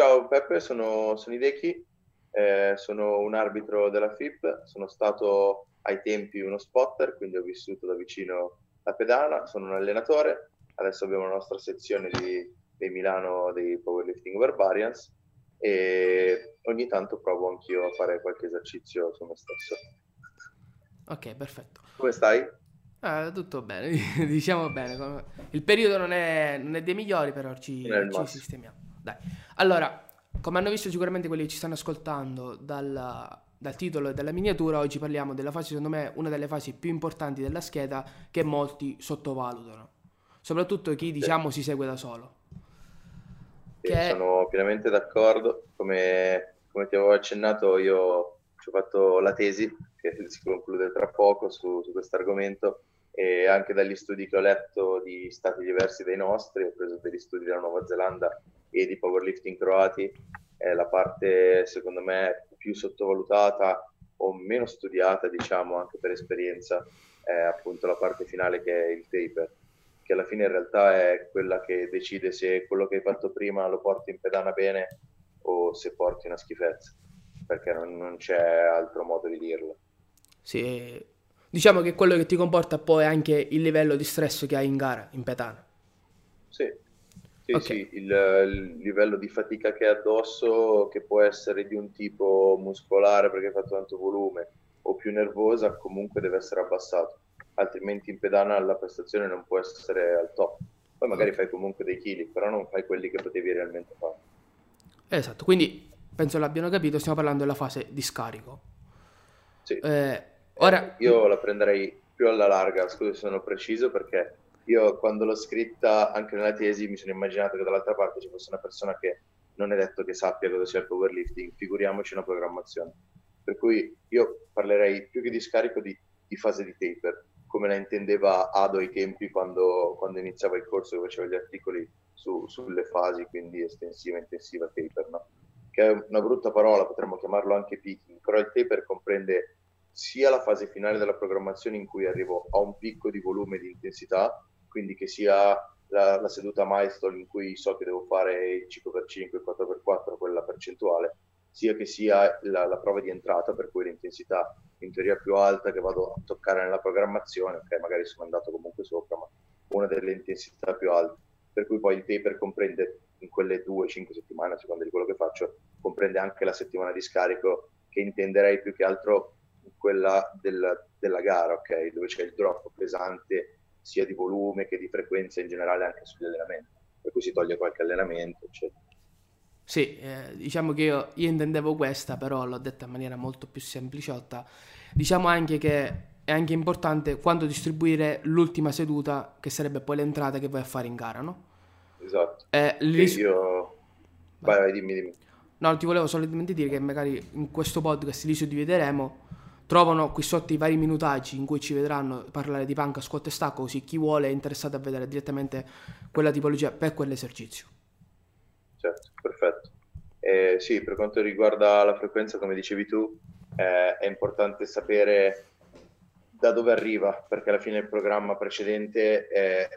Ciao Peppe, sono Hideki, sono un arbitro della FIP, sono stato ai tempi uno spotter, quindi ho vissuto da vicino la pedana, sono un allenatore, adesso abbiamo la nostra sezione di Milano dei Powerlifting Barbarians e ogni tanto provo anch'io a fare qualche esercizio su me stesso. Ok, perfetto. Come stai? Tutto bene, diciamo bene, il periodo non è dei migliori, però ci sistemiamo. Dai. Allora, come hanno visto sicuramente quelli che ci stanno ascoltando dal titolo e dalla miniatura, oggi parliamo della fase, secondo me, una delle fasi più importanti della scheda che molti sottovalutano, soprattutto chi, diciamo, si segue da solo. Sono pienamente d'accordo, come ti avevo accennato io ci ho fatto la tesi, che si conclude tra poco su questo argomento, e anche dagli studi che ho letto di stati diversi dai nostri, ho preso degli studi della Nuova Zelanda e di powerlifting croati, è la parte secondo me più sottovalutata o meno studiata, diciamo, anche per esperienza, è appunto la parte finale che è il taper, che alla fine in realtà è quella che decide se quello che hai fatto prima lo porti in pedana bene o se porti una schifezza, perché non c'è altro modo di dirlo. Sì, diciamo che quello che ti comporta poi anche il livello di stress che hai in gara, in pedana. Sì. Okay. Sì, il livello di fatica che è addosso, che può essere di un tipo muscolare perché hai fatto tanto volume o più nervosa, comunque deve essere abbassato, altrimenti in pedana la prestazione non può essere al top. Poi magari fai comunque dei chili, però non fai quelli che potevi realmente fare. Esatto, quindi penso l'abbiano capito, stiamo parlando della fase di scarico. Sì. Ora... Io la prenderei più alla larga, scusa se sono preciso, perché... Io quando l'ho scritta anche nella tesi mi sono immaginato che dall'altra parte ci fosse una persona che non è detto che sappia cosa sia il powerlifting, figuriamoci una programmazione. Per cui io parlerei più che di scarico di fase di taper, come la intendeva Ado ai tempi quando iniziava il corso, che faceva gli articoli sulle fasi, quindi estensiva, intensiva, taper, no? Che è una brutta parola, potremmo chiamarlo anche peaking, però il taper comprende sia la fase finale della programmazione in cui arrivo a un picco di volume e di intensità, quindi che sia la seduta milestone in cui so che devo fare il 5x5, il 4x4, quella percentuale, sia che sia la prova di entrata, per cui l'intensità in teoria più alta che vado a toccare nella programmazione, ok, magari sono andato comunque sopra, ma una delle intensità più alte, per cui poi il taper comprende in quelle 2-5 settimane, a seconda di quello che faccio, comprende anche la settimana di scarico, che intenderei più che altro quella della gara, ok, dove c'è il drop pesante, sia di volume che di frequenza in generale anche sugli allenamenti, per cui si toglie qualche allenamento, eccetera. Sì, diciamo che io intendevo questa, però l'ho detta in maniera molto più sempliciotta. Diciamo anche che è anche importante quando distribuire l'ultima seduta, che sarebbe poi l'entrata che vai a fare in gara, no? Esatto. Vai, dimmi. No, ti volevo solamente dire che magari in questo podcast li suddivideremo. Trovano qui sotto i vari minutaggi in cui ci vedranno parlare di panca, squat e stacco, così chi vuole è interessato a vedere direttamente quella tipologia per quell'esercizio. Certo, perfetto. Sì, per quanto riguarda la frequenza, come dicevi tu, è importante sapere da dove arriva, perché alla fine il programma precedente è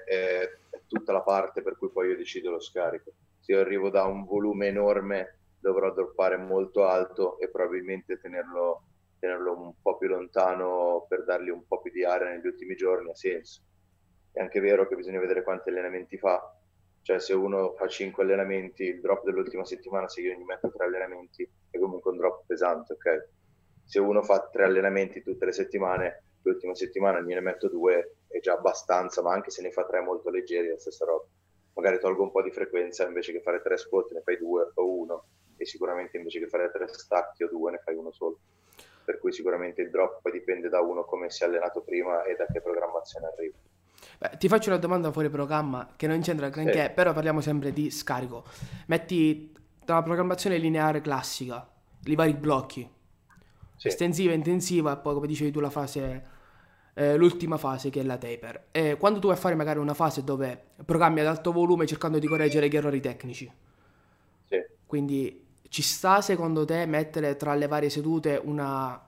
tutta la parte per cui poi io decido lo scarico. Se io arrivo da un volume enorme, dovrò droppare molto alto e probabilmente tenerlo un po' più lontano per dargli un po' più di aria negli ultimi giorni, ha senso. È anche vero che bisogna vedere quanti allenamenti fa, cioè se uno fa 5 allenamenti, il drop dell'ultima settimana, se io gli metto 3 allenamenti, è comunque un drop pesante, ok? Se uno fa 3 allenamenti tutte le settimane, l'ultima settimana gliene metto 2, è già abbastanza, ma anche se ne fa 3 molto leggeri, è la stessa roba. Magari tolgo un po' di frequenza, invece che fare 3 squat ne fai 2 o 1, e sicuramente invece che fare 3 stacchi o 2 ne fai uno solo. Per cui sicuramente il drop poi dipende da uno come si è allenato prima e da che programmazione arriva. Beh, ti faccio una domanda fuori programma che non c'entra granché, però parliamo sempre di scarico. Metti tra la programmazione lineare classica, i vari blocchi, estensiva, intensiva e poi, come dicevi tu, la fase, l'ultima fase che è la taper. E quando tu vai a fare magari una fase dove programmi ad alto volume cercando di correggere gli errori tecnici, quindi... Ci sta secondo te mettere tra le varie sedute la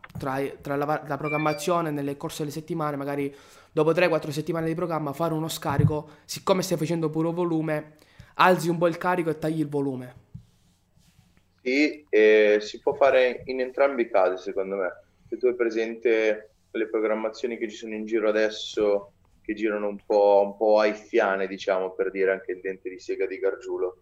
programmazione nel corso delle settimane, magari dopo 3-4 settimane di programma fare uno scarico, siccome stai facendo puro volume, alzi un po' il carico e tagli il volume? Sì, si può fare in entrambi i casi, secondo me. Se tu hai presente le programmazioni che ci sono in giro adesso, che girano un po' haifiane, diciamo, per dire, anche il dente di sega di Gargiulo,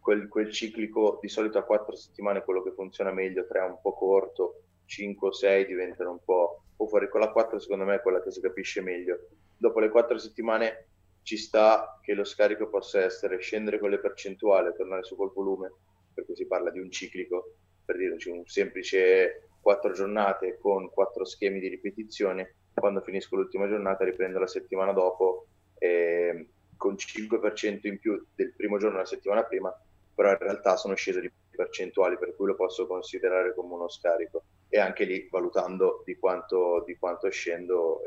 quel ciclico di solito a 4 settimane è quello che funziona meglio, 3 è un po' corto, 5 o 6 diventano un po' fuori. Con la 4 secondo me è quella che si capisce meglio. Dopo le 4 settimane ci sta che lo scarico possa essere scendere con le percentuali, tornare su col volume, perché si parla di un ciclico, per dirci un semplice 4 giornate con 4 schemi di ripetizione. Quando finisco l'ultima giornata riprendo la settimana dopo con 5% in più del primo giorno la settimana prima, però in realtà sono sceso di percentuali, per cui lo posso considerare come uno scarico, e anche lì valutando di quanto scendo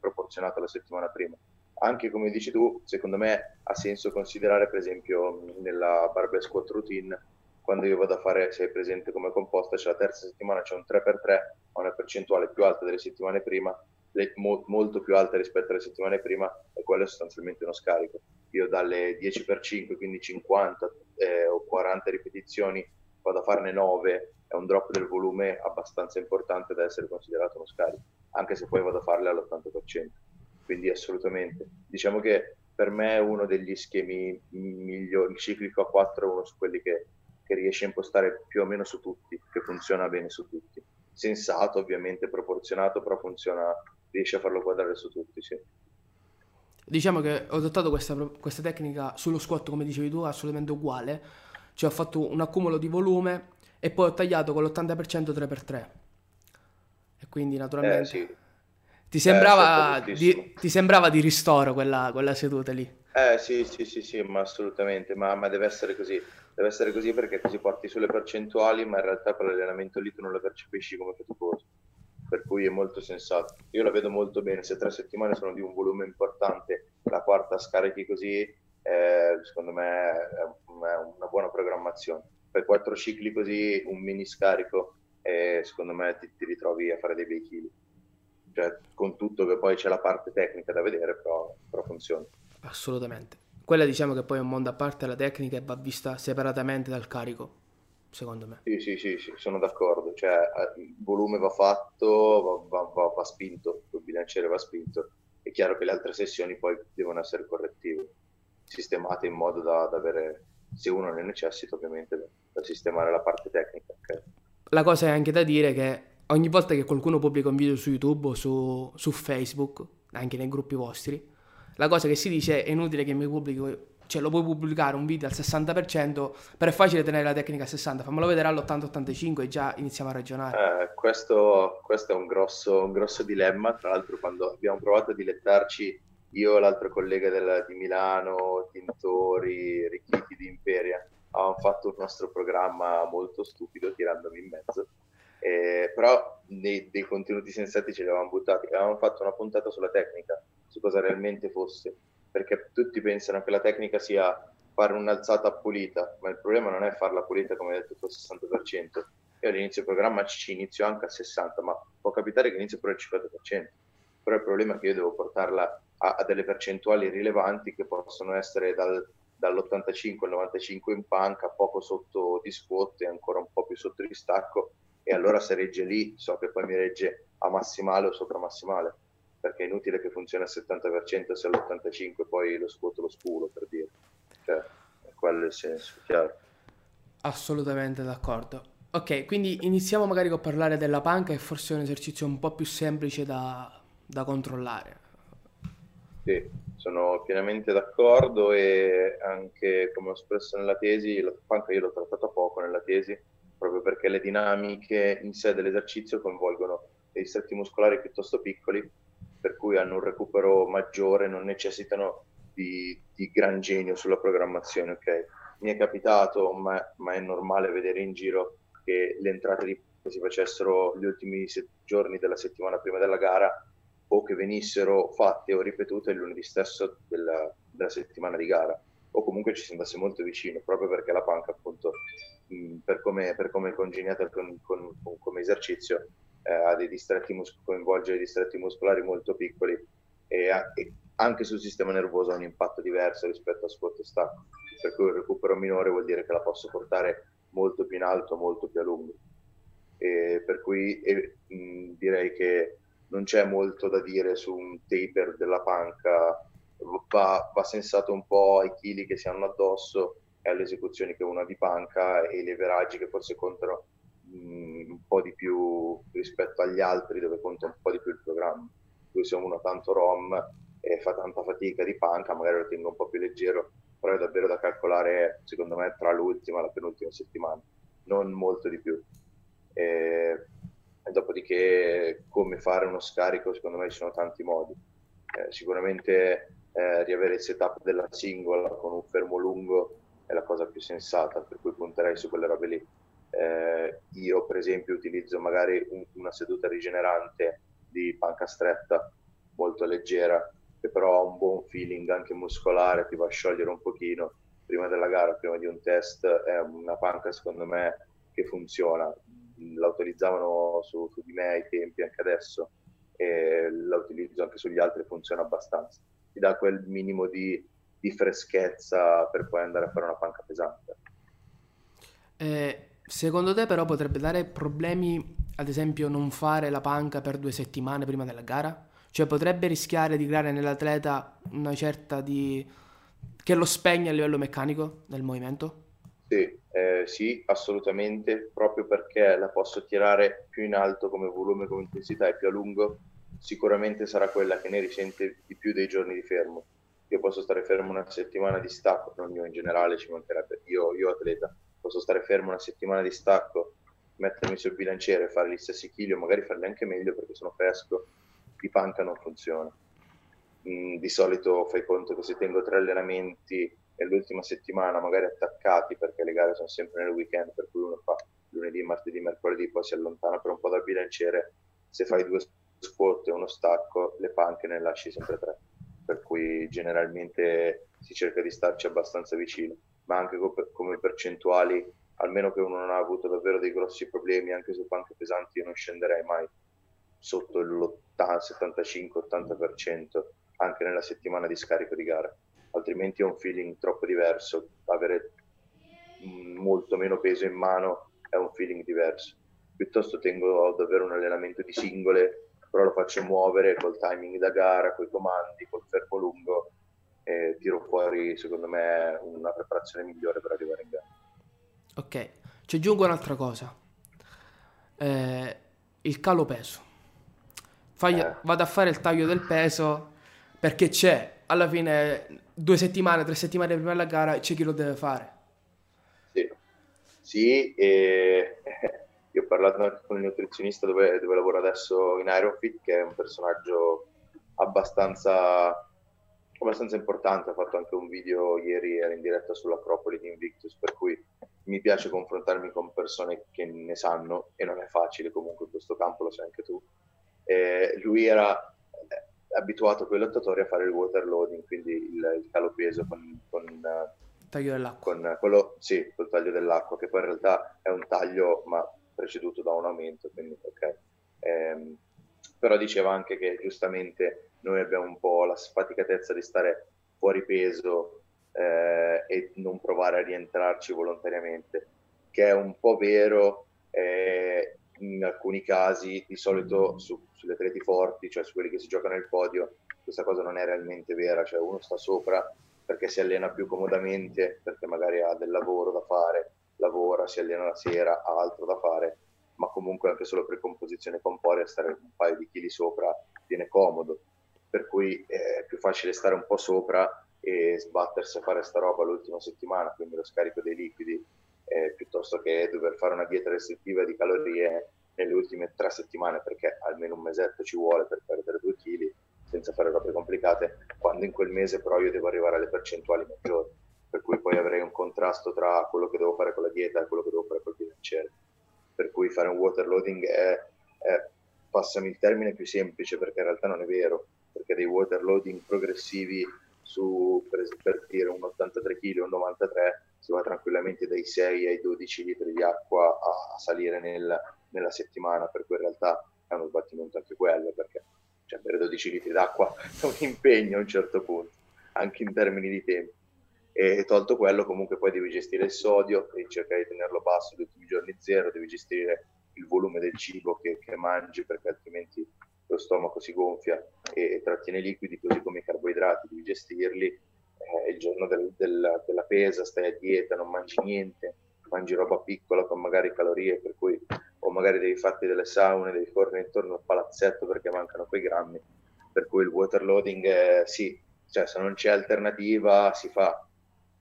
proporzionato alla settimana prima. Anche come dici tu, secondo me ha senso considerare, per esempio nella barbell squat routine, quando io vado a fare, se è presente come composta, c'è la terza settimana, c'è un 3x3, ha una percentuale più alta delle settimane prima, molto più alta rispetto alle settimane prima, e quello è sostanzialmente uno scarico. Io dalle 10x5, quindi 50 o 40 ripetizioni, vado a farne 9, è un drop del volume abbastanza importante da essere considerato uno scarico, anche se poi vado a farle all'80%. Quindi assolutamente, diciamo che per me è uno degli schemi migliori. Il ciclico A4 è uno su quelli che riesce a impostare più o meno su tutti, che funziona bene su tutti, sensato ovviamente, proporzionato, però funziona, riesce a farlo quadrare su tutti, sì. Diciamo che ho adottato questa tecnica sullo squat, come dicevi tu, assolutamente uguale, cioè ho fatto un accumulo di volume e poi ho tagliato con l'80% 3x3 e quindi naturalmente sì. Ti sembrava di ristoro quella seduta lì. Sì, ma assolutamente, ma deve essere così. Deve essere così perché così porti sulle percentuali, ma in realtà quell'allenamento lì tu non lo percepisci come faticoso, per cui è molto sensato. Io la vedo molto bene, se 3 settimane sono di un volume importante, la quarta scarichi così, secondo me è una buona programmazione. Per 4 cicli così, un mini scarico, secondo me ti ritrovi a fare dei bei chili. Cioè, con tutto che poi c'è la parte tecnica da vedere, però funziona assolutamente. Quella diciamo che poi è un mondo a parte la tecnica e va vista separatamente dal carico, secondo me. Sì, sono d'accordo, cioè il volume va fatto, va spinto, il bilanciere va spinto. È chiaro che le altre sessioni poi devono essere correttive, sistemate in modo da avere, se uno ne necessita ovviamente, da sistemare la parte tecnica, okay. La cosa è anche da dire che ogni volta che qualcuno pubblica un video su YouTube o su Facebook, anche nei gruppi vostri, la cosa che si dice è inutile che mi pubblichi, cioè lo puoi pubblicare un video al 60%, però è facile tenere la tecnica al 60%, fammelo vedere all'80-85% e già iniziamo a ragionare. Questo è un grosso dilemma, tra l'altro quando abbiamo provato a dilettarci, io e l'altro collega di Milano, Tintori, Ricchiti di Imperia, avevamo fatto un nostro programma molto stupido tirandomi in mezzo. Però dei contenuti sensati ce li avevamo buttati, avevamo fatto una puntata sulla tecnica, su cosa realmente fosse, perché tutti pensano che la tecnica sia fare un'alzata pulita, ma il problema non è farla pulita, come hai detto tu, al 60%. Io all'inizio del programma ci inizio anche al 60%, ma può capitare che inizio pure al 50%, però il problema è che io devo portarla a delle percentuali rilevanti, che possono essere dall'85 al 95 in panca, poco sotto di squat e ancora un po' più sotto di stacco. E allora se regge lì, so che poi mi regge a massimale o sopra massimale, perché è inutile che funzioni al 70% se all'85% poi lo scuoto lo spulo, per dire. Cioè, quello è il senso, chiaro. Assolutamente d'accordo. Ok, quindi iniziamo magari a parlare della panca, che forse è un esercizio un po' più semplice da controllare. Sì, sono pienamente d'accordo, e anche come ho espresso nella tesi, la panca io l'ho trattata poco nella tesi, proprio perché le dinamiche in sé dell'esercizio coinvolgono dei distretti muscolari piuttosto piccoli, per cui hanno un recupero maggiore, non necessitano di gran genio sulla programmazione, ok? Mi è capitato, ma è normale vedere in giro che le entrate che si facessero gli ultimi 7 giorni della settimana prima della gara, o che venissero fatte o ripetute il lunedì stesso della settimana di gara, o comunque ci si andasse molto vicino, proprio perché la panca, appunto, per come è congeniata come esercizio, ha dei distretti coinvolge distretti muscolari molto piccoli, e anche sul sistema nervoso ha un impatto diverso rispetto a squat e stacco, per cui il recupero minore vuol dire che la posso portare molto più in alto, molto più a lungo. E per cui direi che non c'è molto da dire su un taper della panca, va sensato un po' ai chili che si hanno addosso e alle esecuzioni che uno ha di panca e ai leveraggi che forse contano un po' di più rispetto agli altri, dove conta un po' di più il programma. Lui se uno ha tanto ROM e fa tanta fatica di panca, magari lo tengo un po' più leggero, però è davvero da calcolare, secondo me, tra l'ultima e la penultima settimana, non molto di più. E dopodiché come fare uno scarico, secondo me ci sono tanti modi. Sicuramente riavere il setup della singola con un fermo lungo è la cosa più sensata, per cui punterei su quelle robe lì. Io per esempio utilizzo magari una seduta rigenerante di panca stretta molto leggera, che però ha un buon feeling anche muscolare, ti va a sciogliere un pochino prima della gara, prima di un test. È una panca secondo me che funziona, la utilizzavano su di me ai tempi, anche adesso, e la utilizzo anche sugli altri, funziona abbastanza, ti dà quel minimo di freschezza per poi andare a fare una panca pesante. Secondo te però potrebbe dare problemi, ad esempio, non fare la panca per 2 settimane prima della gara? Cioè potrebbe rischiare di creare nell'atleta una certa che lo spegne a livello meccanico del movimento? Sì, assolutamente, proprio perché la posso tirare più in alto come volume, come intensità, e più a lungo. Sicuramente sarà quella che ne risente di più dei giorni di fermo. Io posso stare fermo una settimana di stacco, non io in generale, ci mancherebbe, io atleta. Posso stare fermo una settimana di stacco, mettermi sul bilanciere, fare gli stessi chili o magari farli anche meglio perché sono fresco. Di panca non funziona. Di solito fai conto che se tengo 3 allenamenti nell'ultima settimana, magari attaccati, perché le gare sono sempre nel weekend, per cui uno fa lunedì, martedì, mercoledì, poi si allontana per un po' dal bilanciere, se fai 2 squat e uno stacco, le panche ne lasci sempre 3. Per cui generalmente si cerca di starci abbastanza vicino, ma anche come percentuali, almeno che uno non ha avuto davvero dei grossi problemi, anche su panche pesanti io non scenderei mai sotto l'75-80%, anche nella settimana di scarico di gara, altrimenti è un feeling troppo diverso. Avere molto meno peso in mano è un feeling diverso. Piuttosto tengo davvero un allenamento di singole, però lo faccio muovere col timing da gara, coi comandi, col fermo lungo, e tiro fuori, secondo me, una preparazione migliore per arrivare in gara. Ok, ci aggiungo un'altra cosa, il calo peso. Vado a fare il taglio del peso perché c'è, alla fine 2-3 settimane prima della gara c'è chi lo deve fare. Sì, e io ho parlato anche con il nutrizionista dove lavoro adesso in IronFit, che è un personaggio abbastanza importante. Ho fatto anche un video ieri, era in diretta sull'Acropoli di Invictus, per cui mi piace confrontarmi con persone che ne sanno, e non è facile, comunque in questo campo lo sai anche tu. Lui era abituato con i lottatori a fare il water loading, quindi il calo peso col taglio dell'acqua, che poi in realtà è un taglio ma preceduto da un aumento, quindi ok. Però diceva anche che giustamente noi abbiamo un po' la sfaticatezza di stare fuori peso e non provare a rientrarci volontariamente, che è un po' vero in alcuni casi. Di solito sugli atleti forti, cioè su quelli che si giocano il podio, questa cosa non è realmente vera, cioè uno sta sopra perché si allena più comodamente, perché magari ha del lavoro da fare, lavora, si allena la sera, ha altro da fare, ma comunque anche solo per composizione corporea stare un paio di chili sopra viene comodo, per cui è più facile stare un po' sopra e sbattersi a fare sta roba l'ultima settimana, quindi lo scarico dei liquidi, piuttosto che dover fare una dieta restrittiva di calorie nelle ultime 3 settimane, perché almeno un mesetto ci vuole per perdere 2 chili senza fare robe complicate, quando in quel mese però io devo arrivare alle percentuali maggiori, per cui poi avrei un contrasto tra quello che devo fare con la dieta e quello che devo fare col bilanciere. Per cui fare un water loading è, passami il termine, più semplice, perché in realtà non è vero, perché dei water loading progressivi su, per dire, un 83 kg, un 93, si va tranquillamente dai 6 ai 12 litri di acqua a salire nella settimana, per cui in realtà è uno sbattimento anche quello, perché cioè bere 12 litri d'acqua è un impegno a un certo punto, anche in termini di tempo. e tolto quello comunque poi devi gestire il sodio e cercare di tenerlo basso gli ultimi giorni zero, devi gestire il volume del cibo che mangi, perché altrimenti lo stomaco si gonfia e trattiene liquidi, così come i carboidrati devi gestirli. Il giorno della pesa stai a dieta, non mangi niente, mangi roba piccola con magari calorie, per cui o magari devi farti delle saune, devi correre intorno al palazzetto perché mancano quei grammi, per cui il water loading sì, cioè se non c'è alternativa si fa.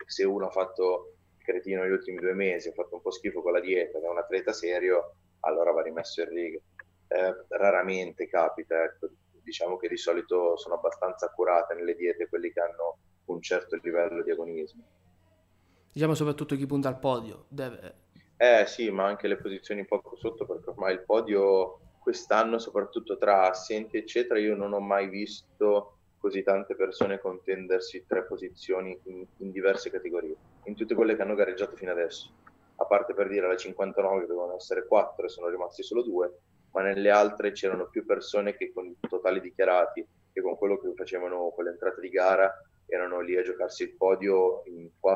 Se uno ha fatto il cretino negli ultimi 2 mesi, ha fatto un po' schifo con la dieta, è un atleta serio, allora va rimesso in riga. Raramente capita, ecco. Diciamo che di solito sono abbastanza accurate nelle diete quelli che hanno un certo livello di agonismo. Diciamo soprattutto chi punta al podio deve... sì, ma anche le posizioni poco sotto, perché ormai il podio quest'anno, soprattutto tra assenti eccetera, io non ho mai visto così tante persone contendersi 3 posizioni in diverse categorie, in tutte quelle che hanno gareggiato fino adesso, a parte per dire la 59 dovevano essere 4 e sono rimasti solo 2, ma nelle altre c'erano più persone che con i totali dichiarati, che con quello che facevano con l'entrata di gara erano lì a giocarsi il podio in 4-5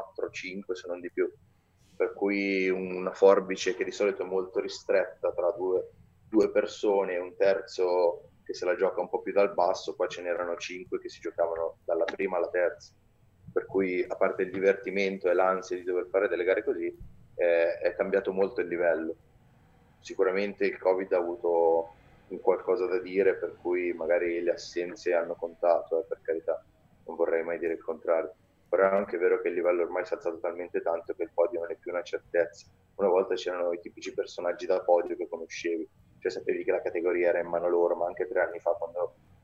se non di più, per cui una forbice che di solito è molto ristretta tra due persone e un terzo che se la gioca un po' più dal basso, qua ce n'erano 5 che si giocavano dalla prima alla terza, per cui a parte il divertimento e l'ansia di dover fare delle gare così, è cambiato molto il livello. Sicuramente il Covid ha avuto un qualcosa da dire, per cui magari le assenze hanno contato, per carità, non vorrei mai dire il contrario, però è anche vero che il livello ormai si è alzato talmente tanto che il podio non è più una certezza. Una volta c'erano i tipici personaggi da podio che conoscevi, cioè sapevi che la categoria era in mano loro, ma anche 3 anni fa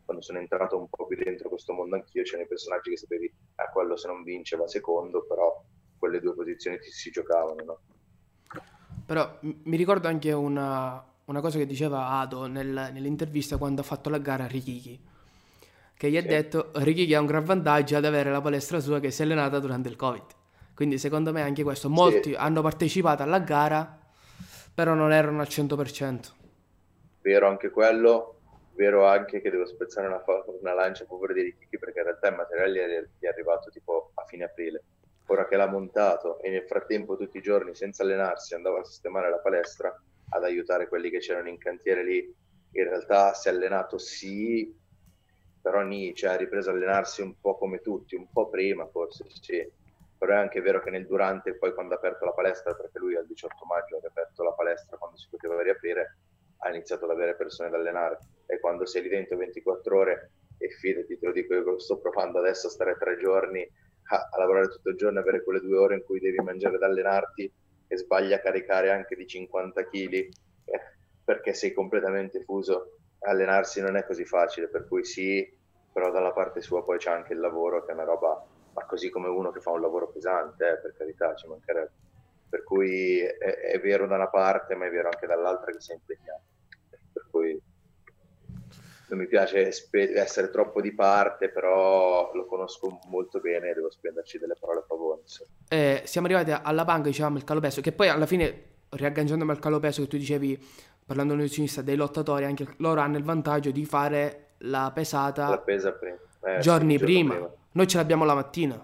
quando sono entrato un po' più dentro questo mondo anch'io, c'erano i personaggi che sapevi a quello se non vince va secondo, però quelle 2 posizioni si giocavano, no? Però mi ricordo anche una cosa che diceva Ado nell'intervista quando ha fatto la gara a Ricchiti, che gli ha detto: Ricchiti ha un gran vantaggio ad avere la palestra sua che si è allenata durante il Covid, quindi secondo me anche questo, molti hanno partecipato alla gara però non erano al 100%. Vero anche quello, vero anche che devo spezzare una lancia a favore di Ricchiti, perché in realtà il materiale gli è arrivato tipo a fine aprile, ora che l'ha montato e nel frattempo tutti i giorni senza allenarsi andava a sistemare la palestra, ad aiutare quelli che c'erano in cantiere lì. In realtà si è allenato sì, però ha ripreso a allenarsi un po' come tutti, un po' prima forse, sì. Però è anche vero che nel durante, poi quando ha aperto la palestra, perché lui al 18 maggio ha aperto la palestra quando si poteva riaprire, ha iniziato ad avere persone da allenare, e quando sei lì dentro 24 ore, e fidati, te lo dico io, sto provando adesso a stare 3 giorni a lavorare tutto il giorno, avere quelle 2 ore in cui devi mangiare ed allenarti e sbagli a caricare anche di 50 kg perché sei completamente fuso, allenarsi non è così facile, per cui sì, però dalla parte sua poi c'è anche il lavoro, che è una roba, ma così come uno che fa un lavoro pesante, per carità, ci mancherebbe, per cui è vero da una parte ma è vero anche dall'altra che si è impegnato, per cui non mi piace essere troppo di parte, però lo conosco molto bene e devo spenderci delle parole a favore. Siamo arrivati alla panca, diciamo, il calopeso, che poi alla fine, riagganciandomi al calopeso che tu dicevi, parlando nutrizionista, dei lottatori, anche loro hanno il vantaggio di fare la pesata giorni prima. Noi ce l'abbiamo la mattina,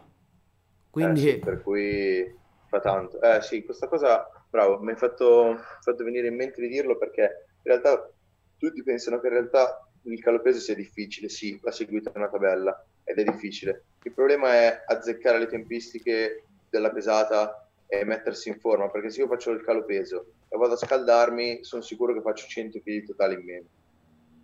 quindi... sì, per cui fa tanto. Sì, questa cosa, bravo, mi hai fatto venire in mente di dirlo, perché in realtà tutti pensano che in realtà il calopeso sia difficile, sì, va seguita una tabella ed è difficile. Il problema è azzeccare le tempistiche della pesata e mettersi in forma, perché se io faccio il calopeso e vado a scaldarmi, sono sicuro che faccio 100 kg totali in meno,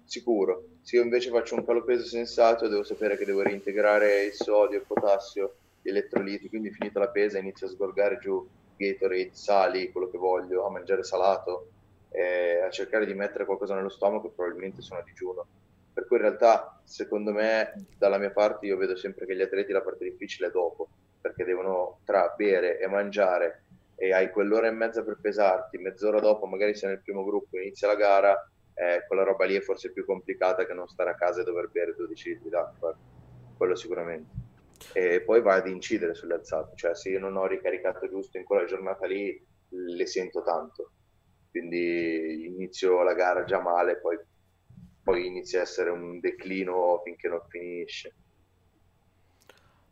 sicuro. Se io invece faccio un calopeso sensato, devo sapere che devo reintegrare il sodio, il potassio, gli elettroliti, quindi finita la pesa inizio a sgorgare giù Gatorade, sali, quello che voglio, a mangiare salato, a cercare di mettere qualcosa nello stomaco, probabilmente sono a digiuno, per cui in realtà secondo me, dalla mia parte, io vedo sempre che gli atleti la parte difficile è dopo, perché devono tra bere e mangiare, e hai quell'ora e mezza per pesarti, mezz'ora dopo magari sei nel primo gruppo, inizia la gara, quella roba lì è forse più complicata che non stare a casa e dover bere 12 litri d'acqua, quello sicuramente, e poi vai ad incidere sulle alzate, cioè se io non ho ricaricato giusto in quella giornata lì, le sento tanto, quindi inizio la gara già male, poi inizia a essere un declino finché non finisce.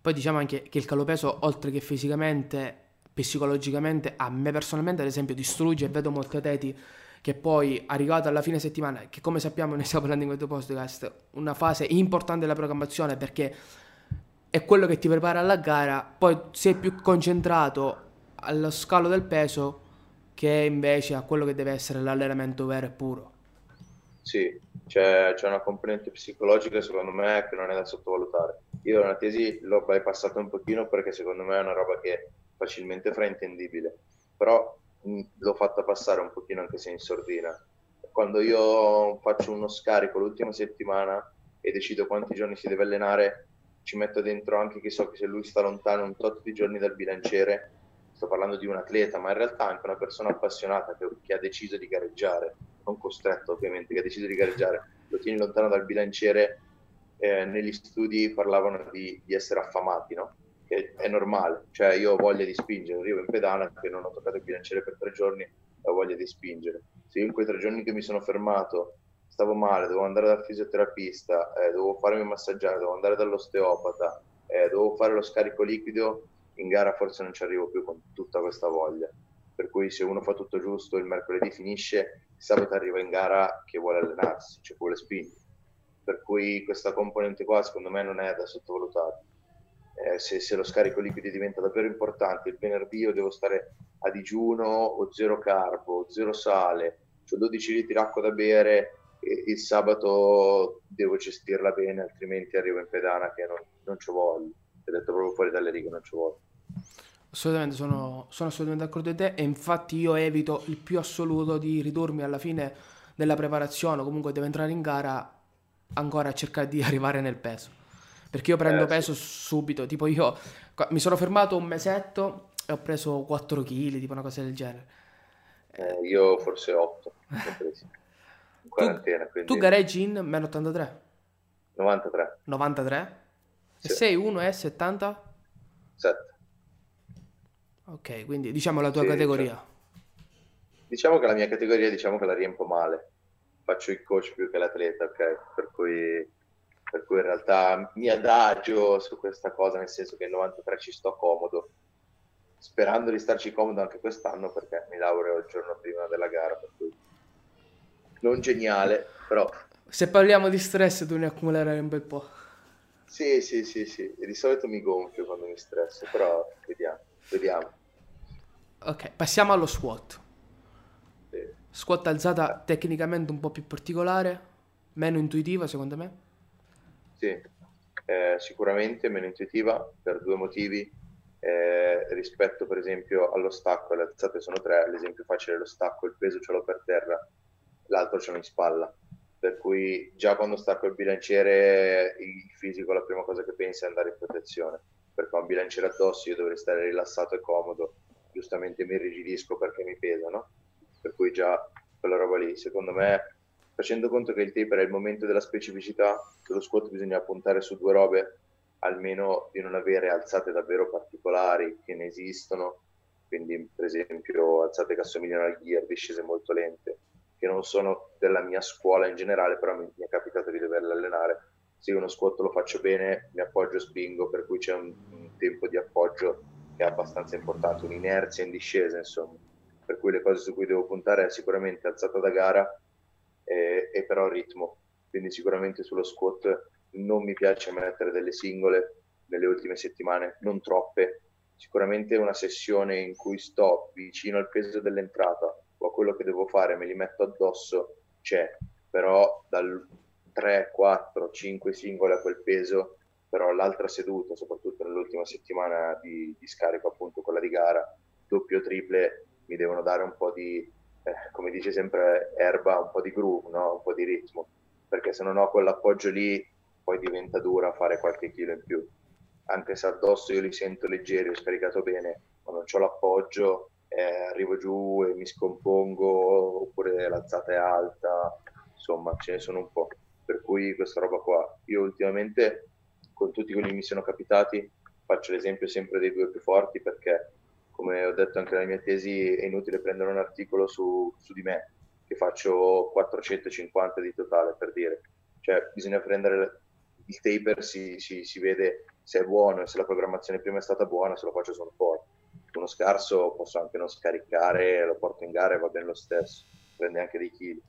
Poi diciamo anche che il calopeso, oltre che fisicamente, psicologicamente, a me personalmente ad esempio distrugge, e vedo molti atleti che poi arrivato alla fine settimana, che come sappiamo ne stiamo parlando in questo podcast, una fase importante della programmazione, perché è quello che ti prepara alla gara, poi sei più concentrato allo scalo del peso che invece a quello che deve essere l'allenamento vero e puro. Sì, c'è una componente psicologica secondo me che non è da sottovalutare. Io la tesi l'ho bypassata un pochino perché secondo me è una roba che è facilmente fraintendibile, però l'ho fatta passare un pochino anche se in sordina. Quando io faccio uno scarico l'ultima settimana e decido quanti giorni si deve allenare, ci metto dentro anche che so che se lui sta lontano un tot di giorni dal bilanciere, sto parlando di un atleta, ma in realtà anche una persona appassionata che ha deciso di gareggiare, non costretto ovviamente, che ha deciso di gareggiare, lo tieni lontano dal bilanciere. Negli studi parlavano di essere affamati, no? Che è normale, cioè io ho voglia di spingere, arrivo in pedana che non ho toccato il bilanciere per 3 giorni e ho voglia di spingere. Se io in quei 3 giorni che mi sono fermato stavo male, dovevo andare dal fisioterapista, dovevo farmi massaggiare, dovevo andare dall'osteopata, dovevo fare lo scarico liquido, in gara forse non ci arrivo più con tutta questa voglia. Per cui se uno fa tutto giusto, il mercoledì finisce, il sabato arriva in gara che vuole allenarsi, cioè vuole spingere. Per cui questa componente qua secondo me non è da sottovalutare. Se lo scarico liquido diventa davvero importante, il venerdì io devo stare a digiuno o 0 carbo, 0 sale, cioè 12 litri d'acqua da bere, e il sabato devo gestirla bene, altrimenti arrivo in pedana che non ci voglio. Ti ho detto proprio fuori dalle righe, non ci voglio. Assolutamente, sono assolutamente d'accordo con te, e infatti io evito il più assoluto di ridurmi alla fine della preparazione, comunque devo entrare in gara ancora a cercare di arrivare nel peso, perché io prendo peso subito, tipo io mi sono fermato un mesetto e ho preso 4 kg, tipo una cosa del genere. Io forse 8 ho preso. Quarantena, quindi... Tu gareggi in meno 83? 93. 93? Sì. E sei 1,70? 7. Ok, quindi diciamo la tua categoria. Diciamo che la mia categoria, diciamo che la riempo male. Faccio il coach più che l'atleta, ok? Per cui in realtà mi adagio su questa cosa, nel senso che il 93 ci sto comodo, sperando di starci comodo anche quest'anno, perché mi laureo il giorno prima della gara, per cui... Non geniale, però... Se parliamo di stress tu ne accumulerai un bel po'. Sì. E di solito mi gonfio quando mi stresso, però vediamo. Ok, passiamo allo squat. Sì. Squat alzata tecnicamente un po' più particolare, meno intuitiva secondo me. Sì, sicuramente meno intuitiva per 2 motivi. Rispetto per esempio allo stacco, le alzate sono 3, l'esempio facile è lo stacco, il peso ce l'ho per terra, l'altro ce l'ho in spalla, per cui già quando stacco il bilanciere il fisico la prima cosa che pensa è andare in protezione, perché ho un bilanciere addosso, io dovrei stare rilassato e comodo, giustamente mi irrigidisco perché mi pesa, no? Per cui già quella roba lì, secondo me, facendo conto che il taper è il momento della specificità, che lo squat bisogna puntare su 2 robe, almeno di non avere alzate davvero particolari che ne esistono, quindi per esempio alzate che assomigliano al gear, discese molto lente, che non sono della mia scuola in generale, però mi è capitato di doverle allenare. Se io uno squat lo faccio bene, mi appoggio e spingo, per cui c'è un tempo di appoggio che è abbastanza importante, un'inerzia in discesa, insomma. Per cui le cose su cui devo puntare è sicuramente alzata da gara e però ritmo. Quindi sicuramente sullo squat non mi piace mettere delle singole nelle ultime settimane, non troppe. Sicuramente una sessione in cui sto vicino al peso dell'entrata, a quello che devo fare, me li metto addosso, c'è, però dal 3, 4, 5 singole a quel peso, però l'altra seduta, soprattutto nell'ultima settimana di scarico, appunto quella di gara, doppio, triple, mi devono dare un po' di, come dice sempre Erba, un po' di groove, no? Un po' di ritmo, perché se non ho quell'appoggio lì, poi diventa dura fare qualche chilo in più, anche se addosso io li sento leggeri, ho scaricato bene, ma non c'ho l'appoggio, arrivo giù e mi scompongo, oppure l'alzata è alta, insomma ce ne sono un po', per cui questa roba qua io ultimamente con tutti quelli che mi sono capitati faccio l'esempio sempre dei 2 più forti, perché come ho detto anche nella mia tesi è inutile prendere un articolo su di me che faccio 450 di totale, per dire, cioè bisogna prendere il taper, si vede se è buono e se la programmazione prima è stata buona, se lo faccio sono forte. Uno scarso posso anche non scaricare, lo porto in gara e va bene lo stesso, prende anche dei chili.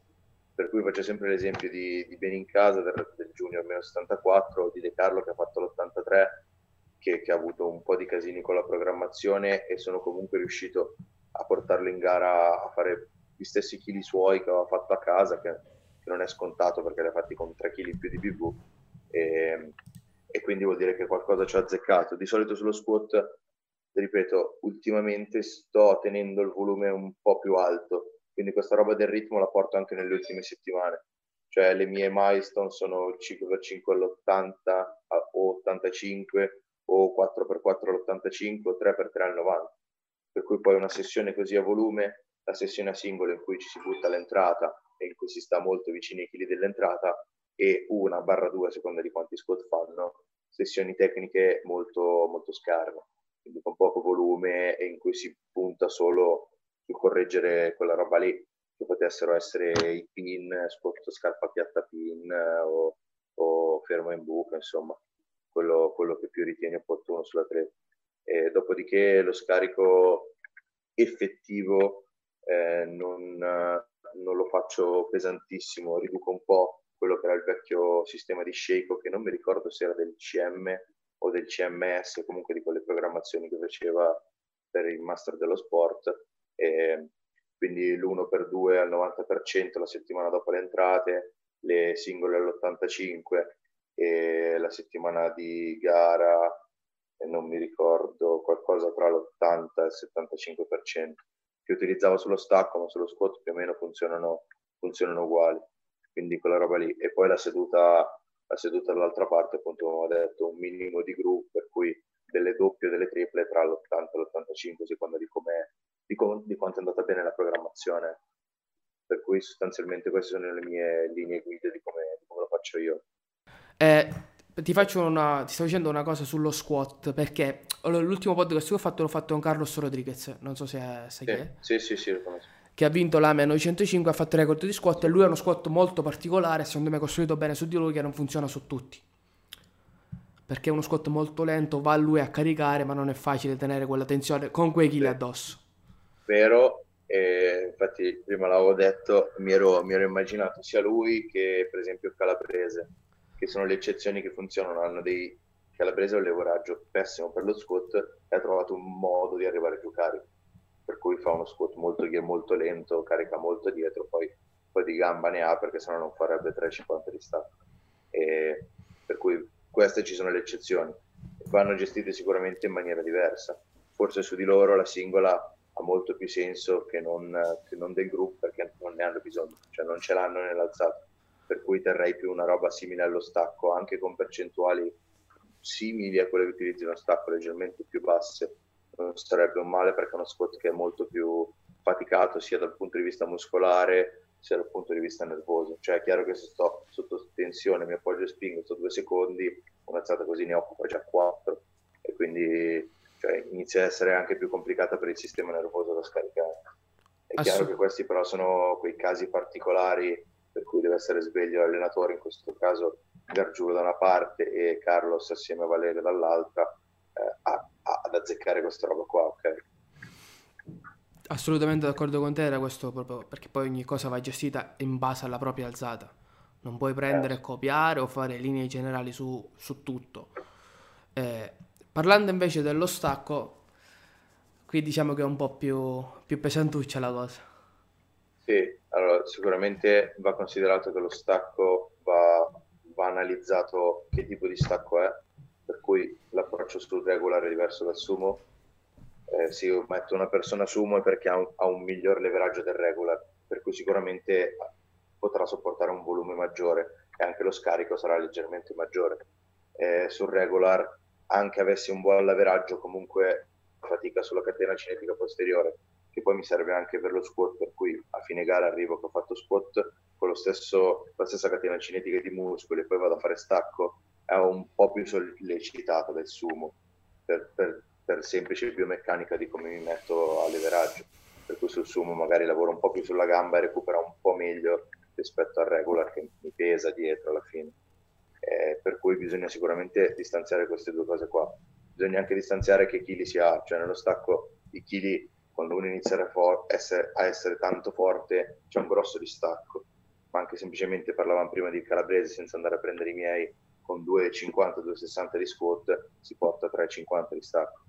Per cui faccio sempre l'esempio di Benincasa del junior meno 74, di De Carlo che ha fatto l'83, che ha avuto un po' di casini con la programmazione, e sono comunque riuscito a portarlo in gara a fare gli stessi chili suoi che aveva fatto a casa, che non è scontato perché li ha fatti con 3 kg in più di BV, e quindi vuol dire che qualcosa ci ha azzeccato. Di solito sullo squat, ripeto, ultimamente sto tenendo il volume un po' più alto, quindi questa roba del ritmo la porto anche nelle ultime settimane, cioè le mie milestone sono 5x5 all'80 o 85, o 4x4 all'85 o 3x3 al 90, per cui poi una sessione così a volume, la sessione a singolo in cui ci si butta l'entrata e in cui si sta molto vicini ai chili dell'entrata, e 1/2 a seconda di quanti squat fanno, sessioni tecniche molto, molto scarne, quindi con poco volume e in cui si punta solo su correggere quella roba lì, che potessero essere i pin, squat scarpa piatta pin o fermo in buca, insomma, quello che più ritieni opportuno sull'atleta. Dopodiché lo scarico effettivo non lo faccio pesantissimo, riduco un po' quello che era il vecchio sistema di Sheiko, che non mi ricordo se era del CM o del CMS, comunque di quelle programmazioni che faceva per il master dello sport, quindi l'1x2 al 90% la settimana dopo le entrate, le singole all'85%, e la settimana di gara non mi ricordo, qualcosa tra l'80 e il 75% che utilizzavo sullo stacco, ma sullo squat più o meno funzionano uguali, quindi quella roba lì. E poi la seduta dall'altra parte, appunto come ho detto, un minimo di groove, per cui delle doppie o delle triple tra l'80 e l'85 secondo di quanto è andata bene la programmazione, per cui sostanzialmente queste sono le mie linee guida di come lo faccio io. Ti sto dicendo una cosa sullo squat, perché l'ultimo podcast che ho fatto l'ho fatto con Carlos Rodriguez, non so se sai chi è. Sì, lo conosco. Che ha vinto l'AME 905, ha fatto record di squat, e lui ha uno squat molto particolare, secondo me costruito bene su di lui, che non funziona su tutti, perché è uno squat molto lento, va lui a caricare, ma non è facile tenere quella tensione con quei chili addosso. Vero, infatti prima l'avevo detto, mi ero immaginato sia lui che per esempio Calabrese, che sono le eccezioni che funzionano. Calabrese ha un levoraggio pessimo per lo squat e ha trovato un modo di arrivare più carico, per cui fa uno squat molto lento, carica molto dietro, poi di gamba ne ha, perché sennò non farebbe 3,50 di stacco. Per cui queste ci sono le eccezioni, vanno gestite sicuramente in maniera diversa. Forse su di loro la singola ha molto più senso che non del group, perché non ne hanno bisogno, cioè non ce l'hanno nell'alzata, per cui terrei più una roba simile allo stacco, anche con percentuali simili a quelle che utilizzi uno stacco, leggermente più basse. Non sarebbe un male, perché è uno squat che è molto più faticato sia dal punto di vista muscolare sia dal punto di vista nervoso, cioè è chiaro che se sto sotto tensione mi appoggio e spingo, sto 2 secondi, un'alzata così ne occupa già 4, e quindi cioè, inizia a essere anche più complicata per il sistema nervoso da scaricare. È chiaro che questi però sono quei casi particolari per cui deve essere sveglio l'allenatore, in questo caso Gargiulo da una parte e Carlos assieme a Valerio dall'altra, ad azzeccare questa roba qua, ok? Assolutamente d'accordo con te, era questo proprio, perché poi ogni cosa va gestita in base alla propria alzata, non puoi prendere, copiare o fare linee generali su tutto. Parlando invece dello stacco, qui diciamo che è un po' più pesantuccia la cosa. Sì, allora sicuramente va considerato che lo stacco va analizzato che tipo di stacco è, per cui l'approccio sul regolare è diverso dal sumo. Se io metto una persona sumo è perché ha un miglior leveraggio del regular, per cui sicuramente potrà sopportare un volume maggiore e anche lo scarico sarà leggermente maggiore. Sul regular, anche avessi un buon leveraggio, comunque fatica sulla catena cinetica posteriore, che poi mi serve anche per lo squat, per cui a fine gara arrivo che ho fatto squat con la stessa catena cinetica di muscoli, e poi vado a fare stacco, è un po' più sollecitata del sumo per semplice biomeccanica di come mi metto a leveraggio, per cui sul sumo magari lavoro un po' più sulla gamba e recupero un po' meglio rispetto al regular, che mi pesa dietro alla fine. per cui bisogna sicuramente distanziare queste due cose qua. Bisogna anche distanziare che chili si ha, cioè nello stacco i chili, quando uno inizia a essere tanto forte, c'è un grosso distacco, ma anche semplicemente, parlavamo prima di Calabrese, senza andare a prendere i miei, con 2,50-2,60 di squat si porta a 3,50 di stacco,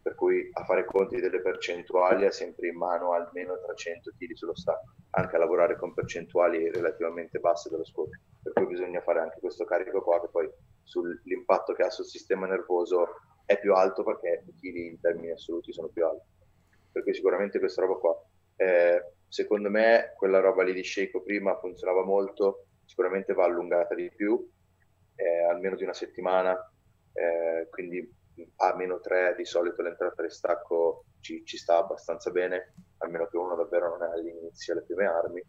per cui a fare conti delle percentuali ha sempre in mano almeno 300 kg sullo stacco, anche a lavorare con percentuali relativamente basse dello squat, per cui bisogna fare anche questo carico qua, che poi sull'impatto che ha sul sistema nervoso è più alto, perché i kg in termini assoluti sono più alti, per cui sicuramente questa roba qua, secondo me quella roba lì di Sheiko prima funzionava molto, sicuramente va allungata di più, almeno di una settimana, quindi a meno 3 di solito l'entrata di stacco ci sta abbastanza bene, a meno che uno davvero non è all'inizio alle prime armi,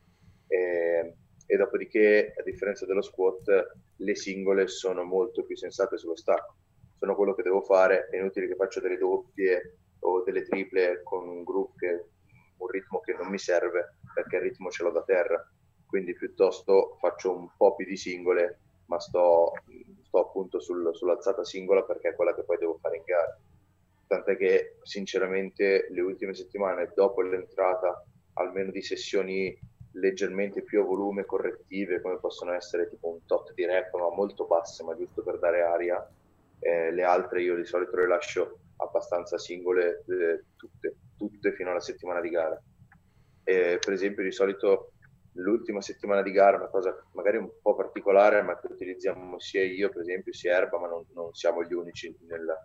e dopodiché, a differenza dello squat, le singole sono molto più sensate sullo stacco, sono quello che devo fare, è inutile che faccio delle doppie o delle triple con un gruppo, un ritmo che non mi serve, perché il ritmo ce l'ho da terra, quindi piuttosto faccio un po' più di singole, ma sto appunto sull'alzata singola, perché è quella che poi devo fare in gara. Tant'è che sinceramente le ultime settimane, dopo l'entrata almeno di sessioni leggermente più a volume, correttive, come possono essere tipo un tot di rep, ma molto basse, ma giusto per dare aria, le altre io di solito le lascio abbastanza singole, tutte fino alla settimana di gara. Per esempio di solito l'ultima settimana di gara, una cosa magari un po' particolare, ma che utilizziamo sia io per esempio sia Erba, ma non siamo gli unici nella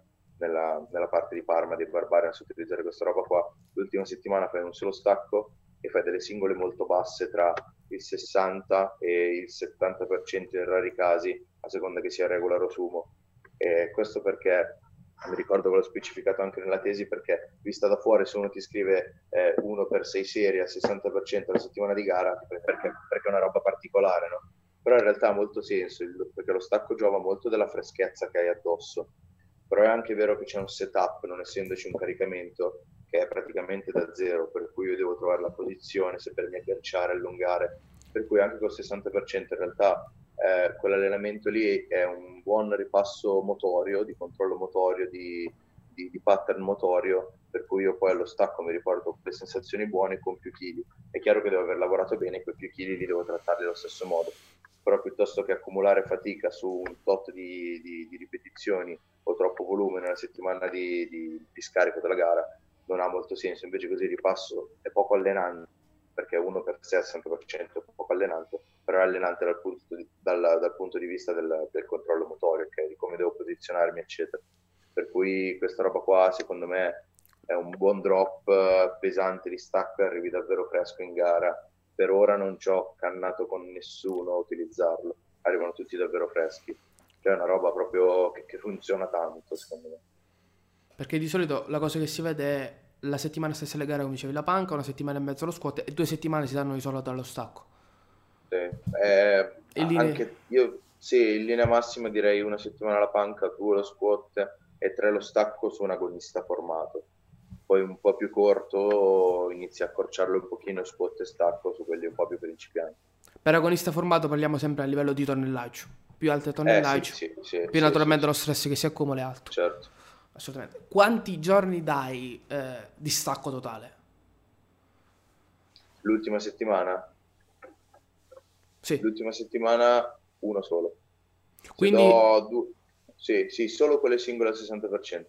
parte di Parma dei Barbarians a utilizzare questa roba qua. L'ultima settimana fai un solo stacco e fai delle singole molto basse, tra il 60 e il 70% in rari casi, a seconda che sia regular o sumo, e questo perché, mi ricordo che l'ho specificato anche nella tesi, perché vista da fuori, se uno ti scrive uno per 6 serie al 60% alla settimana di gara, perché è una roba particolare, no? Però in realtà ha molto senso, perché lo stacco giova molto della freschezza che hai addosso, però è anche vero che c'è un setup, non essendoci un caricamento, che è praticamente da zero, per cui io devo trovare la posizione, sapermi agganciare, allungare, per cui anche col 60% in realtà quell'allenamento lì è un buon ripasso motorio, di controllo motorio, di pattern motorio, per cui io poi allo stacco mi riporto le sensazioni buone con più chili. È chiaro che devo aver lavorato bene, quei più chili li devo trattarli allo stesso modo, però piuttosto che accumulare fatica su un tot di ripetizioni o troppo volume nella settimana di scarico della gara, non ha molto senso. Invece così il ripasso è poco allenante, perché uno per 60% è poco allenante, però è allenante dal punto di vista del controllo motorio, okay? Di come devo posizionarmi, eccetera. Per cui questa roba qua, secondo me, è un buon drop pesante di stacco, e arrivi davvero fresco in gara. Per ora non ci ho cannato con nessuno a utilizzarlo, arrivano tutti davvero freschi. Cioè è una roba proprio che funziona tanto, secondo me. Perché di solito la cosa che si vede è la settimana stessa le gare, come dicevi la panca, una settimana e mezzo lo squat, e 2 settimane si danno di solito allo stacco. Sì, anche io, sì, in linea massima direi 1 settimana la panca, 2 lo squat e 3 lo stacco su un agonista formato. Poi un po' più corto inizi a accorciarlo un pochino, squat e stacco su quelli un po' più principianti. Per agonista formato parliamo sempre a livello di tonnellaggio, più alto tonnellaggio, più naturalmente lo stress che si accumula è alto. Certo. Assolutamente. Quanti giorni dai di stacco totale? L'ultima settimana? Sì. L'ultima settimana uno solo. Quindi... Sì, solo quelle singole al 60%.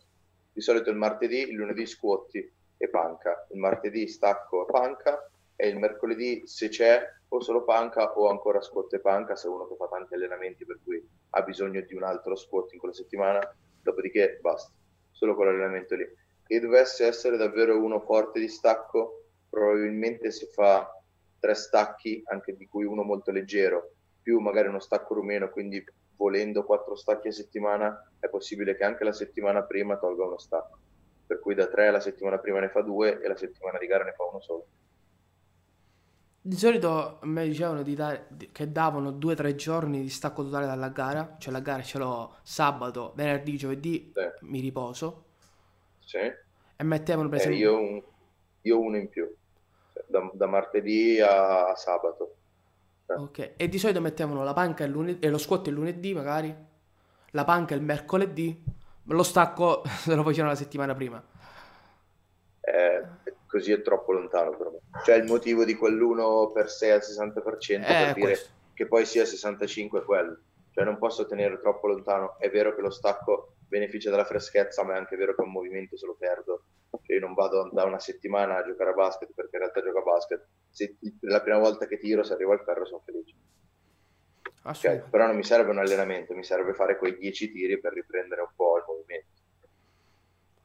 Di solito il martedì, il lunedì squatti e panca. Il martedì stacco e panca, e il mercoledì, se c'è, o solo panca o ancora squat e panca, se uno che fa tanti allenamenti per cui ha bisogno di un altro squat in quella settimana. Dopodiché basta, solo con l'allenamento lì. E dovesse essere davvero uno forte di stacco, probabilmente si fa 3 stacchi, anche di cui uno molto leggero, più magari uno stacco rumeno, quindi volendo 4 stacchi a settimana, è possibile che anche la settimana prima tolga uno stacco. Per cui da 3 la settimana prima ne fa 2 e la settimana di gara ne fa uno solo. Di solito mi dicevano che davano 2-3 giorni di stacco totale dalla gara, cioè la gara ce l'ho sabato, venerdì, giovedì, sì, mi riposo, sì, e mettevano per esempio... io uno in più, da martedì a sabato, Ok, e di solito mettevano la panca il lunedì, e lo squat il lunedì magari, la panca il mercoledì, lo stacco se lo facevano la settimana prima. Così è troppo lontano per me. Cioè il motivo di quell'1 per 6 al 60% per dire questo, che poi sia 65 quello. Cioè non posso tenere troppo lontano. È vero che lo stacco beneficia della freschezza, ma è anche vero che un movimento se lo perdo. Cioè io non vado da una settimana a giocare a basket, perché in realtà gioco a basket. Se la prima volta che tiro, se arrivo al ferro, sono felice. Okay, però non mi serve un allenamento, mi serve fare quei 10 tiri per riprendere un po' il movimento.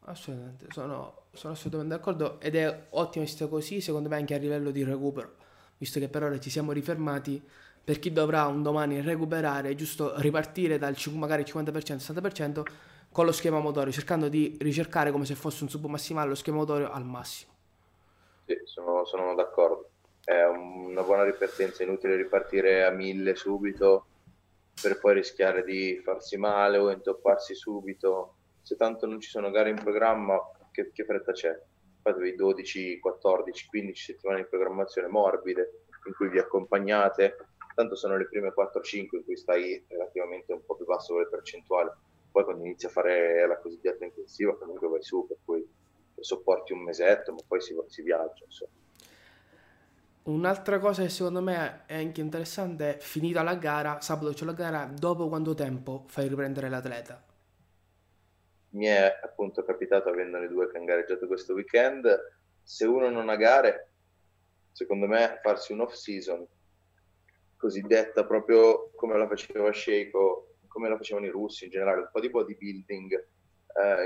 Assolutamente, sono assolutamente d'accordo, ed è ottimo essere così, secondo me, anche a livello di recupero, visto che per ora ci siamo rifermati. Per chi dovrà un domani recuperare, è giusto ripartire dal magari 50%-60% con lo schema motorio, cercando di ricercare come se fosse un submassimale lo schema motorio al massimo. Sì, sono d'accordo. È una buona ripartenza, è inutile ripartire a 1000 subito per poi rischiare di farsi male o intopparsi subito. Se tanto non ci sono gare in programma, che fretta c'è? Fatevi 12, 14, 15 settimane di programmazione morbide in cui vi accompagnate. Tanto sono le prime 4-5 in cui stai relativamente un po' più basso con le percentuali, poi quando inizi a fare la cosiddetta intensiva comunque vai su, per cui sopporti un mesetto, ma poi si viaggia, insomma. Un'altra cosa che secondo me è anche interessante è, finita la gara, sabato c'è la gara, dopo quanto tempo fai riprendere l'atleta? Mi è appunto capitato, avendone 2 che hanno gareggiato questo weekend, se uno non ha gare, secondo me farsi un off season cosiddetta, proprio come la faceva Sheiko, come la facevano i russi in generale, un po' di bodybuilding,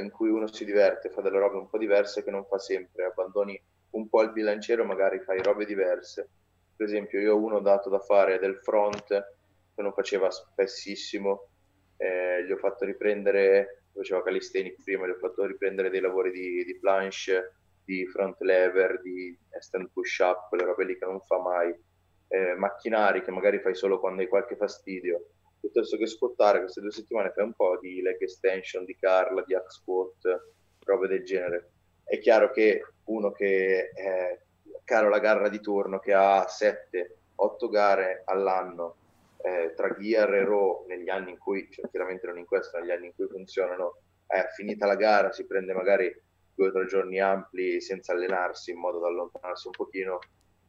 in cui uno si diverte, fa delle robe un po' diverse che non fa sempre, abbandoni un po' il bilanciere, magari fai robe diverse. Per esempio io ho uno dato da fare del front che non faceva spessissimo, gli ho fatto riprendere, faceva calisthenics prima, gli ho fatto riprendere dei lavori di planche, di front lever, di stand push up, quelle robe lì che non fa mai. Macchinari che magari fai solo quando hai qualche fastidio, piuttosto che squattare. Queste 2 settimane fai un po' di leg extension, di curl, di hack squat, robe del genere. È chiaro che uno che è caro la gara di turno, che ha 7-8 gare all'anno, tra gear e row, negli anni in cui, cioè, chiaramente non in questo, negli anni in cui funzionano, finita la gara si prende magari 2 o 3 giorni ampli senza allenarsi, in modo da allontanarsi un pochino,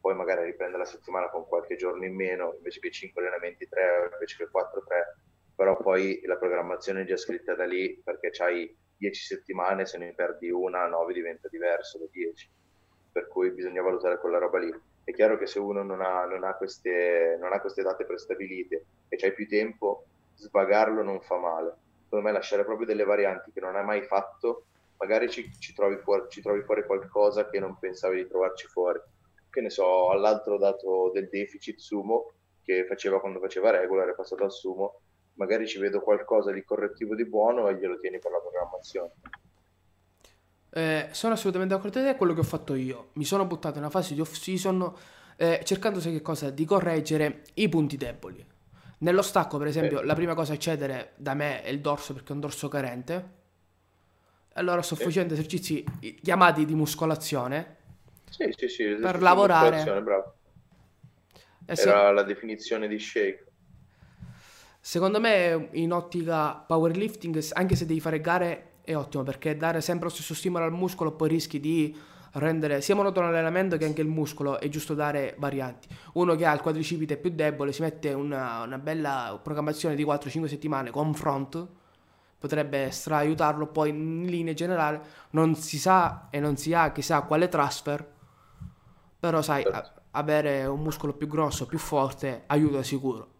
poi magari riprende la settimana con qualche giorno in meno, invece che 5 allenamenti 3, invece che 4, 3, però poi la programmazione è già scritta da lì, perché c'hai 10 settimane, se ne perdi una, 9 diventa diverso da 10, per cui bisogna valutare quella roba lì. È chiaro che se uno non ha queste date prestabilite e c'hai più tempo, svagarlo non fa male. Secondo me lasciare proprio delle varianti che non hai mai fatto, magari ci trovi fuori qualcosa che non pensavi di trovarci fuori. Che ne so, all'altro ho dato del deficit sumo, che faceva quando faceva regular, è passato al sumo, magari ci vedo qualcosa di correttivo di buono e glielo tieni per la programmazione. Sono assolutamente d'accordo con te, è quello che ho fatto io. Mi sono buttato in una fase di off season, cercando, sai che cosa, di correggere i punti deboli. Nello stacco, per esempio, la prima cosa a cedere da me è il dorso, perché è un dorso carente. Allora sto facendo esercizi chiamati di muscolazione. Sì, per lavorare, bravo. Era la definizione di Sheiko. Secondo me in ottica powerlifting, anche se devi fare gare, è ottimo, perché dare sempre lo stesso stimolo al muscolo poi rischi di rendere sia monotono l'allenamento che anche il muscolo. È giusto dare varianti. Uno che ha il quadricipite più debole si mette una bella programmazione di 4-5 settimane con front, potrebbe straiutarlo poi in linea generale. Non si sa e non si ha chissà quale transfer, però sai, avere un muscolo più grosso, più forte, aiuta sicuro.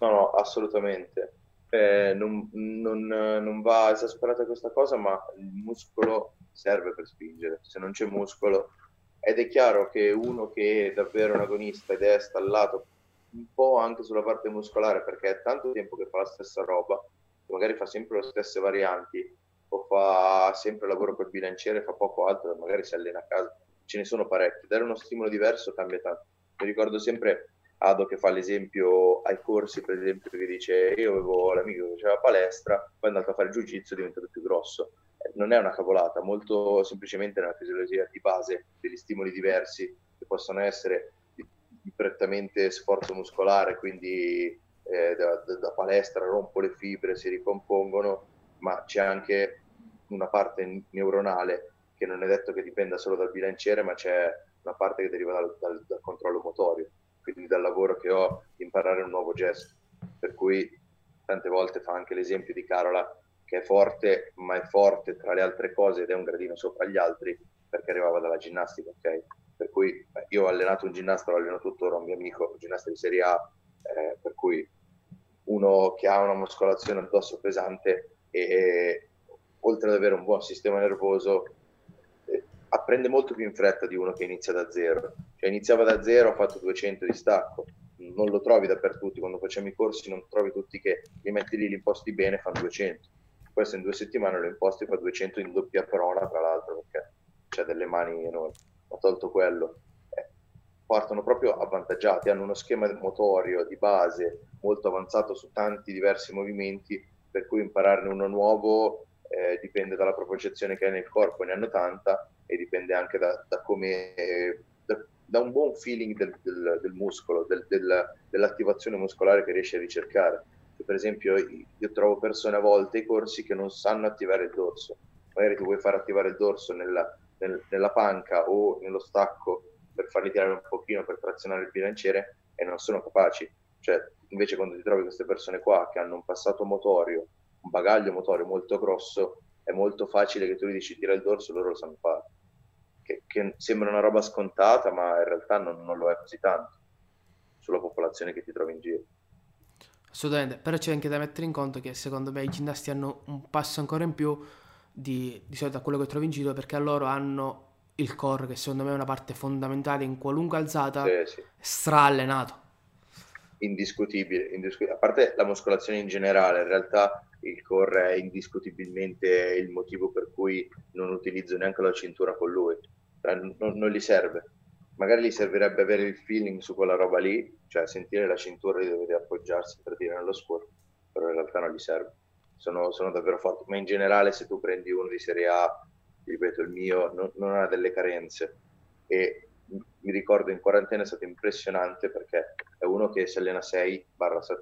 No, assolutamente. Non va esasperata questa cosa, ma il muscolo serve per spingere. Se non c'è muscolo, ed è chiaro che uno che è davvero un agonista ed è stallato un po' anche sulla parte muscolare, perché è tanto tempo che fa la stessa roba, magari fa sempre le stesse varianti o fa sempre lavoro per bilanciere, fa poco altro, magari si allena a casa. Ce ne sono parecchi, dare uno stimolo diverso cambia tanto. Mi ricordo sempre Ado che fa l'esempio ai corsi, per esempio, che dice: io avevo l'amico che faceva palestra, poi è andato a fare jiu-jitsu, è diventato più grosso. Non è una cavolata, molto semplicemente nella fisiologia di base degli stimoli diversi, che possono essere prettamente sforzo muscolare, quindi da palestra rompo le fibre, si ricompongono, ma c'è anche una parte neuronale che non è detto che dipenda solo dal bilanciere, ma c'è una parte che deriva dal controllo motorio, quindi dal lavoro che ho di imparare un nuovo gesto, per cui tante volte fa anche l'esempio di Carola, che è forte, ma è forte tra le altre cose ed è un gradino sopra gli altri perché arrivava dalla ginnastica, ok? Per cui io ho allenato un ginnasta, lo alleno tuttora, un mio amico, un ginnasta di Serie A, per cui uno che ha una muscolazione addosso pesante e oltre ad avere un buon sistema nervoso apprende molto più in fretta di uno che inizia da zero. Cioè iniziava da zero, ha fatto 200 di stacco, non lo trovi dappertutto, quando facciamo i corsi non trovi tutti che li metti lì, li imposti bene, fanno 200. Questo in 2 settimane lo imposti e fa 200 in doppia parola, tra l'altro, perché c'ha delle mani enormi. Ho tolto quello. Partono proprio avvantaggiati, hanno uno schema motorio di base molto avanzato su tanti diversi movimenti, per cui impararne uno nuovo dipende dalla propriocezione che hai nel corpo, ne hanno tanta, e dipende anche da come... da un buon feeling del muscolo, dell'attivazione muscolare che riesci a ricercare. Per esempio io trovo persone a volte ai corsi che non sanno attivare il dorso, magari ti vuoi far attivare il dorso nella panca o nello stacco per farli tirare un pochino, per trazionare il bilanciere, e non sono capaci. Cioè invece quando ti trovi queste persone qua che hanno un passato motorio, un bagaglio motorio molto grosso, è molto facile che tu gli dici tira il dorso, loro lo sanno fare, che sembra una roba scontata, ma in realtà non lo è così tanto sulla popolazione che ti trovi in giro. Assolutamente, però c'è anche da mettere in conto che secondo me i ginnasti hanno un passo ancora in più di solito a quello che trovi in giro, perché a loro hanno il core, che secondo me è una parte fondamentale in qualunque alzata, sì. Straallenato, indiscutibile, a parte la muscolazione in generale. In realtà il core è indiscutibilmente il motivo per cui non utilizzo neanche la cintura con lui, non gli serve. Magari gli servirebbe avere il feeling su quella roba lì, cioè sentire la cintura di dover appoggiarsi per tirare nello squat, però in realtà non gli serve. Sono davvero forti, ma in generale se tu prendi uno di Serie A, ripeto il mio, non ha delle carenze, e mi ricordo in quarantena è stato impressionante perché è uno che si allena 6-7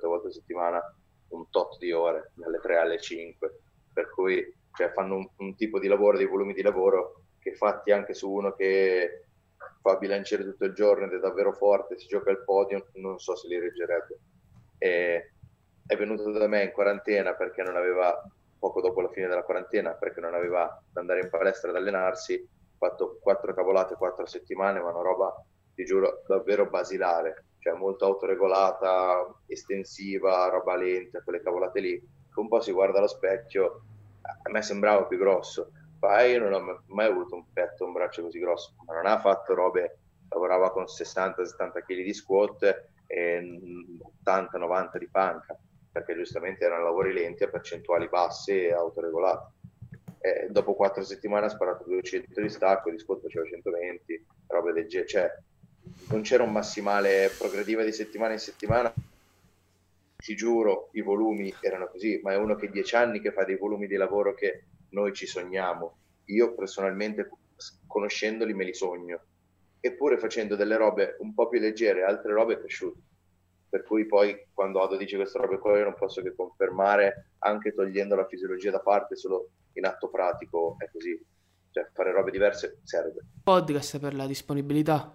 volte a settimana, un tot di ore, dalle 3 alle 5, per cui cioè, fanno un tipo di lavoro, dei volumi di lavoro che fatti anche su uno che fa bilanciere tutto il giorno ed è davvero forte, si gioca al podio, non so se li reggerebbe. E è venuto da me in quarantena perché non aveva, poco dopo la fine della quarantena, perché non aveva da andare in palestra ad allenarsi, fatto 4 cavolate 4 settimane, ma una roba, ti giuro, davvero basilare, cioè molto autoregolata, estensiva, roba lenta, quelle cavolate lì, che un po' si guarda allo specchio, a me sembrava più grosso, ma io non ho mai avuto un petto, un braccio così grosso, ma non ha fatto robe, lavorava con 60-70 kg di squat e 80-90 di panca, perché giustamente erano lavori lenti a percentuali basse e autoregolati. Dopo 4 settimane ha sparato 200 di stacco, di squat faceva 120, robe del genere, cioè non c'era un massimale, progrediva di settimana in settimana, ti giuro i volumi erano così, ma è uno che 10 anni che fa dei volumi di lavoro che noi ci sogniamo, io personalmente conoscendoli me li sogno, eppure facendo delle robe un po' più leggere, altre robe cresciute, per cui poi quando Ado dice questa roba qua io non posso che confermare, anche togliendo la fisiologia da parte, solo in atto pratico è così, cioè fare robe diverse serve. Podcast per la disponibilità.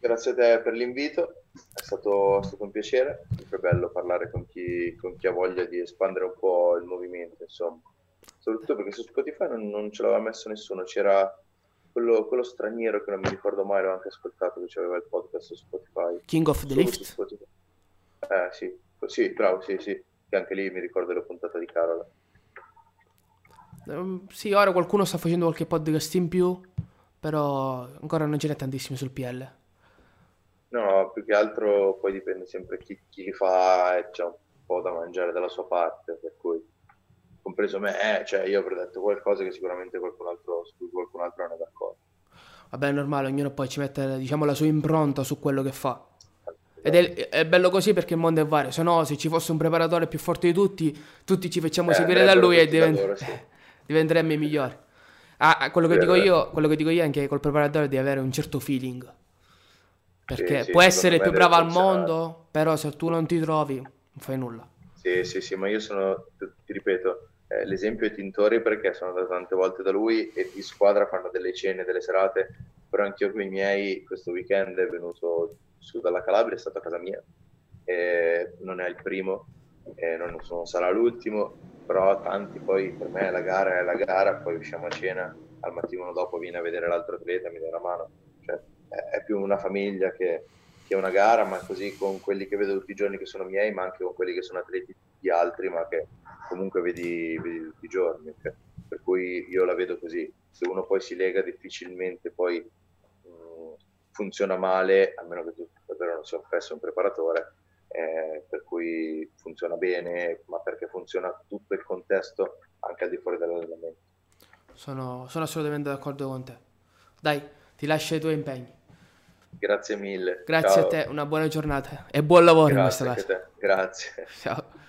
Grazie a te per l'invito, è stato un piacere, è sempre bello parlare con chi ha voglia di espandere un po' il movimento, insomma. Soprattutto perché su Spotify non ce l'aveva messo nessuno, c'era quello straniero che non mi ricordo mai, l'ho anche ascoltato, che aveva il podcast su Spotify. King of the Lift? Sì, bravo, sì, che anche lì mi ricordo la puntata di Carola. Sì, ora qualcuno sta facendo qualche podcast in più, però ancora non ce n'è tantissimi sul PL. No, più che altro poi dipende sempre chi li fa e c'è un po' da mangiare dalla sua parte, per cui... compreso me, cioè io avrei detto qualcosa che sicuramente qualcun altro non è d'accordo. Vabbè, è normale, ognuno poi ci mette, diciamo, la sua impronta su quello che fa. Ed è bello così perché il mondo è vario, se no se ci fosse un preparatore più forte di tutti ci facciamo seguire da lui e diventeremmo i migliori. Quello che dico io anche col preparatore è di avere un certo feeling. Perché sì, può essere più brava al mondo, però se tu non ti trovi non fai nulla. Sì, sì, sì, ma io sono, ti ripeto, l'esempio è Tintori, perché sono andato tante volte da lui e di squadra fanno delle cene, delle serate, però anch'io con i miei questo weekend è venuto su dalla Calabria, è stato a casa mia, non è il primo, non sarà l'ultimo, però tanti poi, per me è la gara, poi usciamo a cena, al mattino dopo viene a vedere l'altro atleta, mi dà una mano, cioè è più una famiglia che una gara, ma così con quelli che vedo tutti i giorni che sono miei, ma anche con quelli che sono atleti di altri, ma che comunque vedi tutti i giorni, cioè, per cui io la vedo così. Se uno poi si lega difficilmente poi funziona male, a meno che tu davvero non sia un preparatore, per cui funziona bene, ma perché funziona tutto il contesto anche al di fuori dell'allenamento. Sono assolutamente d'accordo con te. Dai, ti lascio i tuoi impegni. Grazie mille. Grazie. Ciao. A te, una buona giornata e buon lavoro. Grazie in questa classe. Grazie. Ciao.